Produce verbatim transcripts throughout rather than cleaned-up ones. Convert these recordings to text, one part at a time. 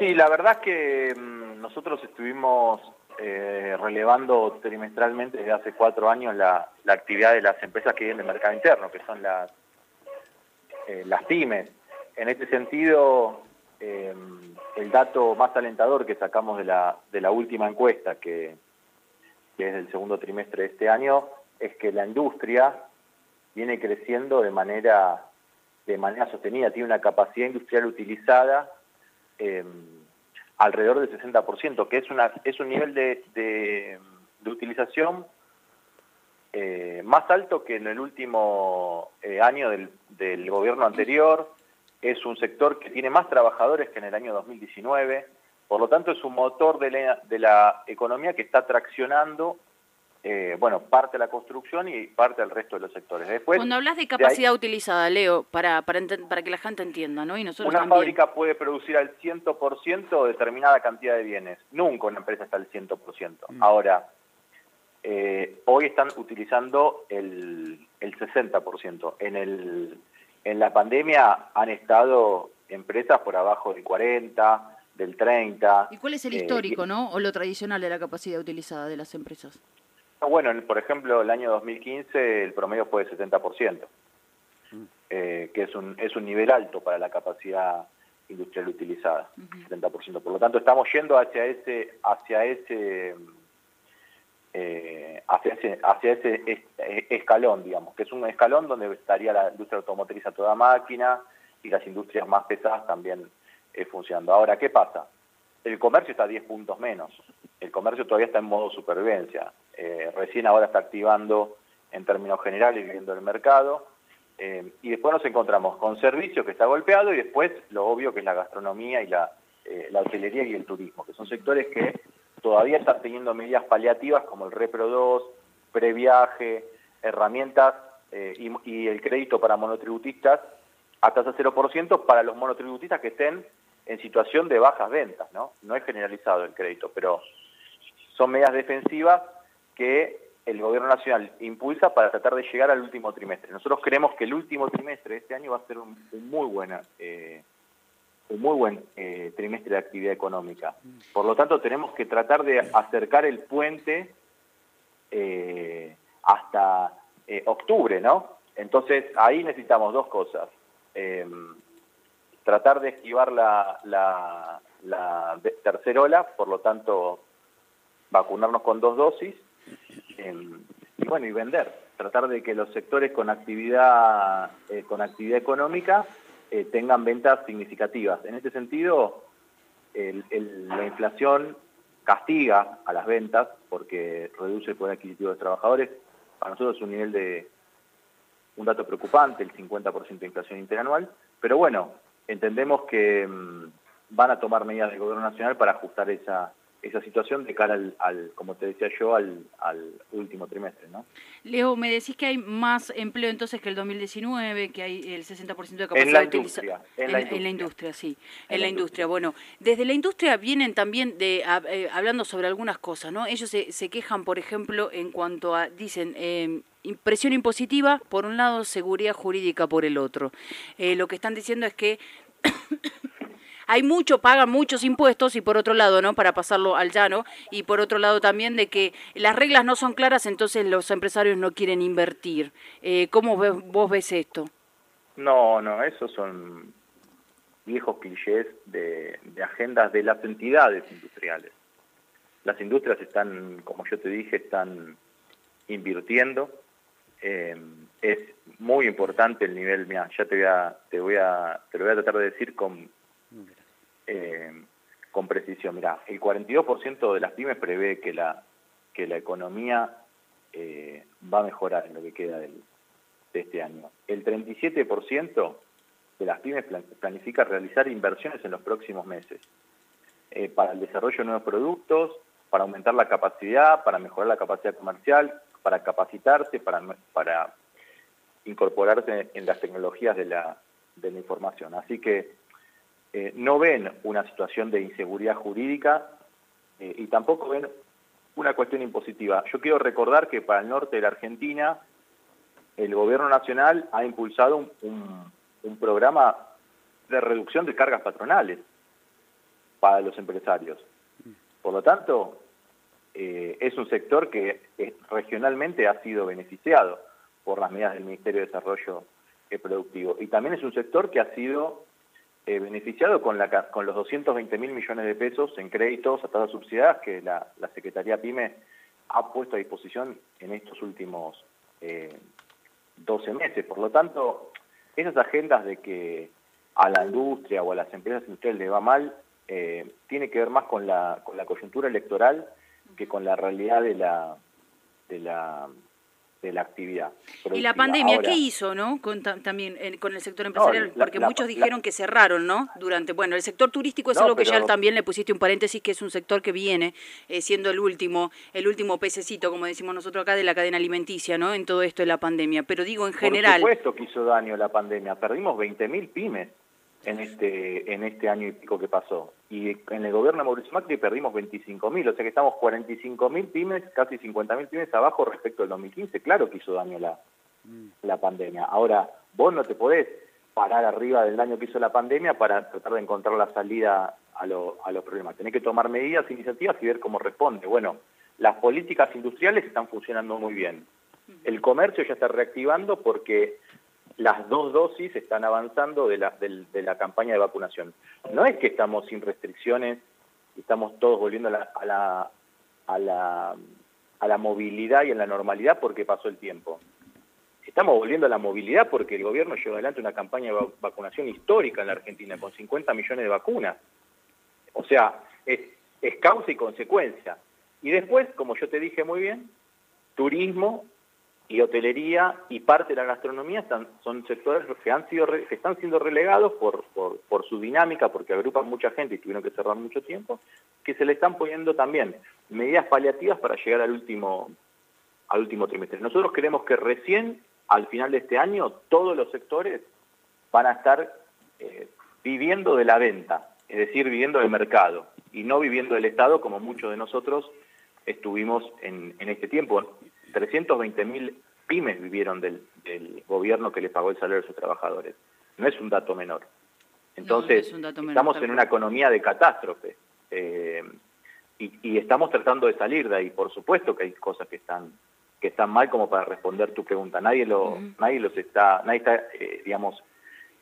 Sí, la verdad es que nosotros estuvimos eh, relevando trimestralmente desde hace cuatro años la, la actividad de las empresas que viven del mercado interno, que son las, eh, las pymes. En este sentido, eh, el dato más alentador que sacamos de la, de la última encuesta, que, que es del segundo trimestre de este año, es que la industria viene creciendo de manera, de manera sostenida, tiene una capacidad industrial utilizada eh, alrededor del sesenta por ciento, que es, una, es un nivel de, de, de utilización eh, más alto que en el último eh, año del, del gobierno anterior. Es un sector que tiene más trabajadores que en el año dos mil diecinueve, por lo tanto es un motor de la, de la economía que está traccionando Eh, bueno, parte de la construcción y parte del resto de los sectores. Después, cuando hablas de capacidad de ahí, utilizada, Leo, para, para, para que la gente entienda, ¿no? Y nosotros una también. Fábrica puede producir al cien por ciento determinada cantidad de bienes. Nunca una empresa está al cien por ciento. Mm. Ahora, eh, hoy están utilizando el, el sesenta por ciento. En, el, en la pandemia han estado empresas por abajo del cuarenta por ciento, del treinta por ciento. ¿Y cuál es el eh, histórico, y, no? ¿O lo tradicional de la capacidad utilizada de las empresas? Bueno, por ejemplo, el año dos mil quince el promedio fue de setenta por ciento, eh, que es un, es un nivel alto para la capacidad industrial utilizada, setenta por ciento. Por lo tanto, estamos yendo hacia ese, hacia ese, eh, hacia ese, hacia ese es, es, escalón, digamos, que es un escalón donde estaría la industria automotriz a toda máquina y las industrias más pesadas también eh, funcionando. Ahora, ¿qué pasa? El comercio está a diez puntos menos. El comercio todavía está en modo supervivencia. Eh, recién ahora está activando en términos generales, viviendo el mercado. Eh, y después nos encontramos con servicios que está golpeado y después lo obvio que es la gastronomía y la, eh, la hotelería y el turismo, que son sectores que todavía están teniendo medidas paliativas como el Repro dos, Previaje, herramientas eh, y, y el crédito para monotributistas a tasa cero por ciento para los monotributistas que estén en situación de bajas ventas, ¿no? No es generalizado el crédito, pero son medidas defensivas que el Gobierno Nacional impulsa para tratar de llegar al último trimestre. Nosotros creemos que el último trimestre de este año va a ser un, un muy buena, eh, un muy buen eh, trimestre de actividad económica. Por lo tanto, tenemos que tratar de acercar el puente eh, hasta eh, octubre, ¿no? Entonces, ahí necesitamos dos cosas. Eh, tratar de esquivar la, la, la tercera ola, por lo tanto, vacunarnos con dos dosis, eh, y bueno, y vender. Tratar de que los sectores con actividad eh, con actividad económica eh, tengan ventas significativas. En este sentido, el, el, la inflación castiga a las ventas porque reduce el poder adquisitivo de los trabajadores. Para nosotros es un nivel de, un dato preocupante, el cincuenta por ciento de inflación interanual, pero bueno, entendemos que mmm, van a tomar medidas del Gobierno Nacional para ajustar esa, esa situación de cara al, al, como te decía yo, al, al último trimestre, ¿no? Leo, me decís que hay más empleo entonces que el dos mil diecinueve, que hay el sesenta por ciento de capacidad de utilización. En, en, en la industria, sí. En, en la, la industria. industria. Bueno, desde la industria vienen también de a, eh, hablando sobre algunas cosas, ¿no? Ellos se, se quejan, por ejemplo, en cuanto a, dicen, eh, presión impositiva por un lado, seguridad jurídica por el otro. Eh, lo que están diciendo es que hay mucho, pagan muchos impuestos y por otro lado, ¿no? Para pasarlo al llano, y por otro lado también de que las reglas no son claras, entonces los empresarios no quieren invertir. Eh, ¿Cómo ves, vos ves esto? No, no, esos son viejos clichés de, de agendas de las entidades industriales. Las industrias están, como yo te dije, están invirtiendo. Eh, es muy importante el nivel, mira, ya te voy a, te voy a, te lo voy a tratar de decir con Eh, con precisión. Mirá, el cuarenta y dos por ciento de las pymes prevé que la, que la economía eh, va a mejorar en lo que queda del, de este año. El treinta y siete por ciento de las pymes planifica realizar inversiones en los próximos meses eh, para el desarrollo de nuevos productos, para aumentar la capacidad, para mejorar la capacidad comercial, para capacitarse, para, para incorporarse en las tecnologías de la, de la información. Así que Eh, no ven una situación de inseguridad jurídica eh, y tampoco ven una cuestión impositiva. Yo quiero recordar que para el norte de la Argentina el Gobierno Nacional ha impulsado un, un, un programa de reducción de cargas patronales. para los empresarios. Por lo tanto, eh, es un sector que eh, regionalmente ha sido beneficiado por las medidas del Ministerio de Desarrollo Productivo. Y también es un sector que ha sido eh, beneficiado con, la, con los doscientos veinte mil millones de pesos en créditos a tasas subsidiadas que la, la Secretaría PYME ha puesto a disposición en estos últimos eh, doce meses. Por lo tanto, esas agendas de que a la industria o a las empresas industriales le va mal, eh, tiene que ver más con la, con la coyuntura electoral que con la realidad de la, de la, de la actividad productiva. Y la pandemia, ahora, ¿qué hizo, no? Con, también eh, con el sector empresarial, no, la, porque la, muchos la, dijeron la, que cerraron, ¿no? Durante, bueno, el sector turístico es no, algo que ya también le pusiste un paréntesis, que es un sector que viene eh, siendo el último, el último pececito, como decimos nosotros acá, de la cadena alimenticia, ¿no? En todo esto de la pandemia. Pero digo, en general... Por supuesto que hizo daño la pandemia. Perdimos veinte mil pymes en este, en este año y pico que pasó. Y en el gobierno de Mauricio Macri perdimos veinticinco mil, o sea que estamos cuarenta y cinco mil pymes, casi cincuenta mil pymes abajo respecto al dos mil quince. Claro que hizo daño la, la pandemia. Ahora, vos no te podés parar arriba del daño que hizo la pandemia para tratar de encontrar la salida a, lo, a los problemas. Tenés que tomar medidas, iniciativas y ver cómo responde. Bueno, las políticas industriales están funcionando muy bien. El comercio ya está reactivando porque... las dos dosis están avanzando de la, de, de la campaña de vacunación. No es que estamos sin restricciones, estamos todos volviendo a la, a la, a la, a la movilidad y a la normalidad porque pasó el tiempo. Estamos volviendo a la movilidad porque el gobierno lleva adelante una campaña de vacunación histórica en la Argentina, con cincuenta millones de vacunas. O sea, es, es causa y consecuencia. Y después, como yo te dije muy bien, turismo y hotelería y parte de la gastronomía están, son sectores que han sido que están siendo relegados por, por, por su dinámica, porque agrupan mucha gente y tuvieron que cerrar mucho tiempo, que se le están poniendo también medidas paliativas para llegar al último, al último trimestre. Nosotros queremos que recién, al final de este año, todos los sectores van a estar eh, viviendo de la venta, es decir, viviendo del mercado, y no viviendo del Estado como muchos de nosotros estuvimos en, en este tiempo. trescientos veinte mil pymes vivieron del, del gobierno que les pagó el salario de sus trabajadores. No es un dato menor. Entonces, no, no es un dato menor, estamos en una economía de catástrofe eh, y, y estamos tratando de salir de ahí. Por supuesto que hay cosas que están que están mal, como para responder tu pregunta. Nadie lo, uh-huh. nadie los está, nadie está, eh, digamos,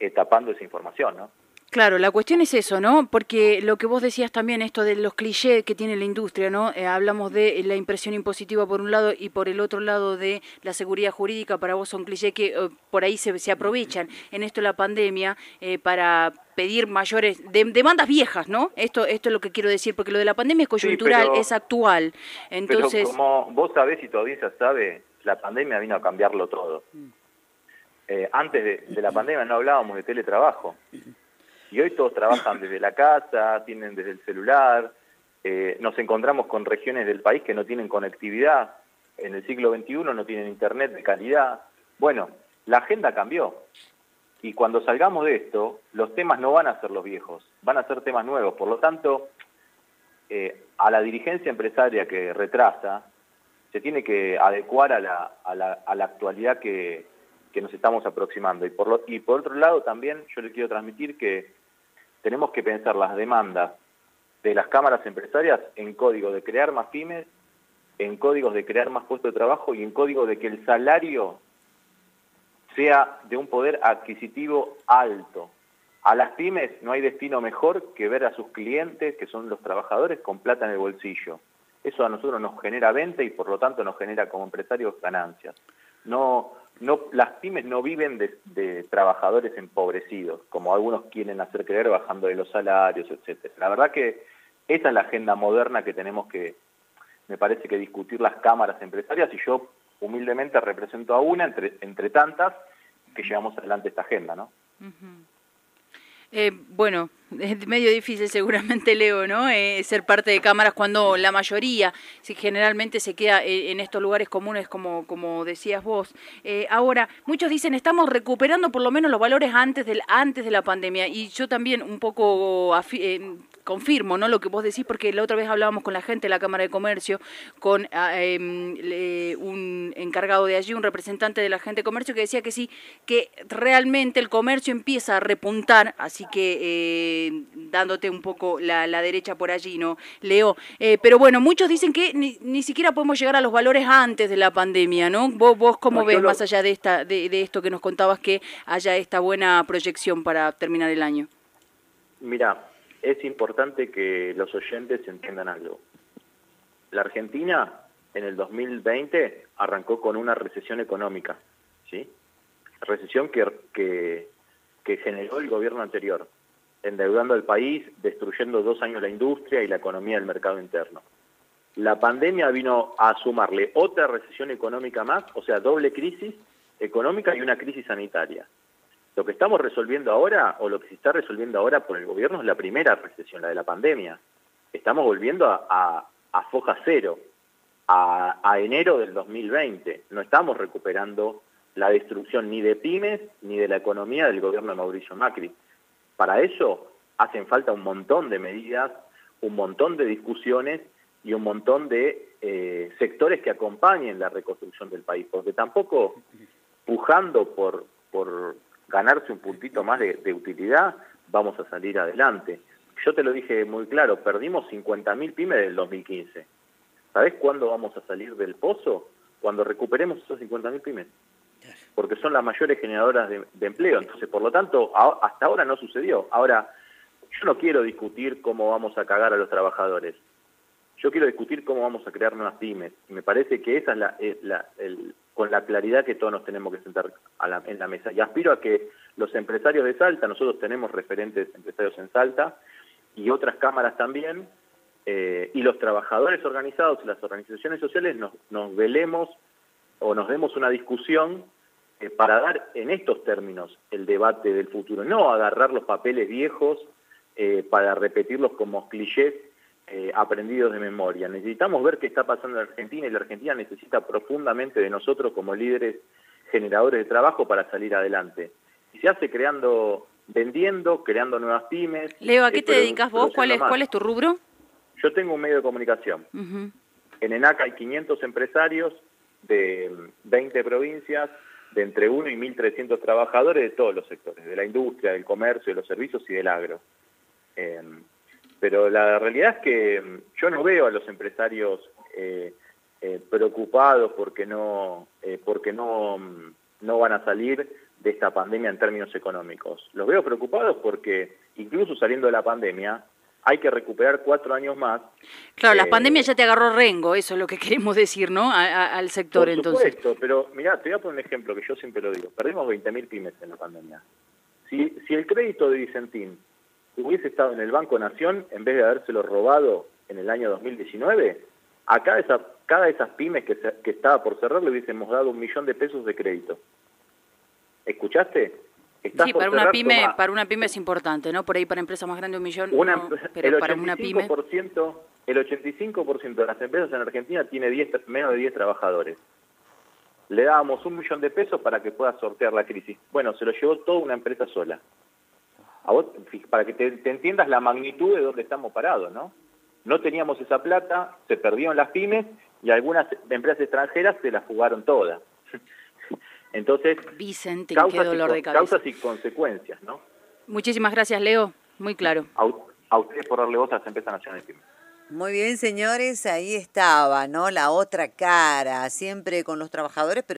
eh, tapando esa información, ¿no? Claro, la cuestión es eso, ¿no? Porque lo que vos decías también, esto de los clichés que tiene la industria, ¿no? Eh, hablamos de la impresión impositiva por un lado y por el otro lado de la seguridad jurídica. Para vos son clichés que eh, por ahí se, se aprovechan en esto de la pandemia eh, para pedir mayores de, demandas viejas, ¿no? Esto esto es lo que quiero decir, porque lo de la pandemia es coyuntural, sí, pero, es actual. Entonces, pero como vos sabés y tu audiencia sabe, la pandemia vino a cambiarlo todo. Eh, antes de, de la pandemia no hablábamos de teletrabajo. Y hoy todos trabajan desde la casa, tienen desde el celular, eh, nos encontramos con regiones del país que no tienen conectividad, en el siglo veintiuno no tienen internet de calidad. Bueno, la agenda cambió. Y cuando salgamos de esto, los temas no van a ser los viejos, van a ser temas nuevos. Por lo tanto, eh, a la dirigencia empresaria que retrasa, se tiene que adecuar a la, a la, a la actualidad que, que nos estamos aproximando. Y por, lo, y por otro lado también yo le quiero transmitir que tenemos que pensar las demandas de las cámaras empresarias en código de crear más pymes, en códigos de crear más puestos de trabajo y en código de que el salario sea de un poder adquisitivo alto. A las pymes no hay destino mejor que ver a sus clientes, que son los trabajadores, con plata en el bolsillo. Eso a nosotros nos genera venta y por lo tanto nos genera como empresarios ganancias. No... No, las pymes no viven de, de trabajadores empobrecidos, como algunos quieren hacer creer bajando de los salarios, etcétera. La verdad que esa es la agenda moderna que tenemos que, me parece, que discutir las cámaras empresarias, y yo humildemente represento a una entre, entre tantas que llevamos adelante esta agenda, ¿no? Uh-huh. Eh, bueno, es medio difícil seguramente, Leo, ¿no? Eh, ser parte de cámaras cuando la mayoría si generalmente se queda en estos lugares comunes, como, como decías vos. Eh, ahora, muchos dicen, estamos recuperando por lo menos los valores antes, del, antes de la pandemia, y yo también un poco... Eh, confirmo, ¿no?, lo que vos decís, porque la otra vez hablábamos con la gente de la Cámara de Comercio, con eh, un encargado de allí, un representante de la gente de comercio, que decía que sí, que realmente el comercio empieza a repuntar, así que eh, dándote un poco la, la derecha por allí, ¿no, Leo? Eh, pero bueno, muchos dicen que ni, ni siquiera podemos llegar a los valores antes de la pandemia, ¿no? ¿Vos, vos cómo no, ves, lo... más allá de, esta, de, de esto que nos contabas, que haya esta buena proyección para terminar el año? Mirá, es importante que los oyentes entiendan algo. La Argentina en el dos mil veinte arrancó con una recesión económica, ¿sí? Recesión que, que, que generó el gobierno anterior, endeudando al país, destruyendo dos años la industria y la economía del mercado interno. La pandemia vino a sumarle otra recesión económica más, o sea, doble crisis económica y una crisis sanitaria. Lo que estamos resolviendo ahora, o lo que se está resolviendo ahora por el gobierno, es la primera recesión, la de la pandemia. Estamos volviendo a, a, a foja cero, a, a enero del dos mil veinte. No estamos recuperando la destrucción ni de pymes ni de la economía del gobierno de Mauricio Macri. Para eso hacen falta un montón de medidas, un montón de discusiones y un montón de eh, sectores que acompañen la reconstrucción del país, porque tampoco pujando por... por ganarse un puntito más de, de utilidad, vamos a salir adelante. Yo te lo dije muy claro, perdimos cincuenta mil pymes del dos mil quince. ¿Sabés cuándo vamos a salir del pozo? Cuando recuperemos esos cincuenta mil pymes. Porque son las mayores generadoras de, de empleo. Entonces, por lo tanto, a, hasta ahora no sucedió. Ahora, yo no quiero discutir cómo vamos a cagar a los trabajadores. Yo quiero discutir cómo vamos a crear nuevas pymes. Y me parece que esa es la... Es la el, con la claridad que todos nos tenemos que sentar a la, en la mesa. Y aspiro a que los empresarios de Salta, nosotros tenemos referentes empresarios en Salta, y otras cámaras también, eh, y los trabajadores organizados, las organizaciones sociales, nos, nos velemos o nos demos una discusión eh, para dar en estos términos el debate del futuro. No agarrar los papeles viejos eh, para repetirlos como clichés Eh, aprendidos de memoria. Necesitamos ver qué está pasando en la Argentina, y la Argentina necesita profundamente de nosotros como líderes generadores de trabajo para salir adelante. Y se hace creando, vendiendo, creando nuevas pymes. Leo, ¿a qué eh, te dedicas vos? ¿Cuál es, ¿Cuál es tu rubro? Yo tengo un medio de comunicación. Uh-huh. En Enaca hay quinientos empresarios de veinte provincias, de entre uno y mil trescientos trabajadores de todos los sectores, de la industria, del comercio, de los servicios y del agro. Eh, Pero la realidad es que yo no veo a los empresarios eh, eh, preocupados porque no eh, porque no, no van a salir de esta pandemia en términos económicos. Los veo preocupados porque incluso saliendo de la pandemia hay que recuperar cuatro años más. Claro, eh, la pandemia ya te agarró rengo, eso es lo que queremos decir, ¿no?, a, a, al sector. Por entonces. Supuesto, pero mirá, te voy a poner un ejemplo que yo siempre lo digo. Perdimos veinte mil pymes en la pandemia. Si, si el crédito de Vicentín hubiese estado en el Banco Nación, en vez de habérselo robado en el año dos mil diecinueve, a cada, esa, cada esas pymes que, se, que estaba por cerrar le hubiésemos dado un millón de pesos de crédito. ¿Escuchaste? Estás sí, para, por cerrar, una pyme, toma, para una pyme es importante, ¿no? Por ahí para empresas más grandes un millón, una, no, pero el para una pyme... El ochenta y cinco por ciento de las empresas en Argentina tiene diez, menos de diez trabajadores. Le dábamos un millón de pesos para que pueda sortear la crisis. Bueno, se lo llevó toda una empresa sola. A vos, para que te, te entiendas la magnitud de dónde estamos parados, ¿no? No teníamos esa plata, se perdieron las pymes y algunas empresas extranjeras se las jugaron todas. Entonces, Vicente, qué dolor de cabeza. Causas y consecuencias, ¿no? Muchísimas gracias, Leo. Muy claro. A, a ustedes por darle voz a las empresas nacionales pymes. Muy bien, señores, ahí estaba, ¿no? La otra cara, siempre con los trabajadores, pero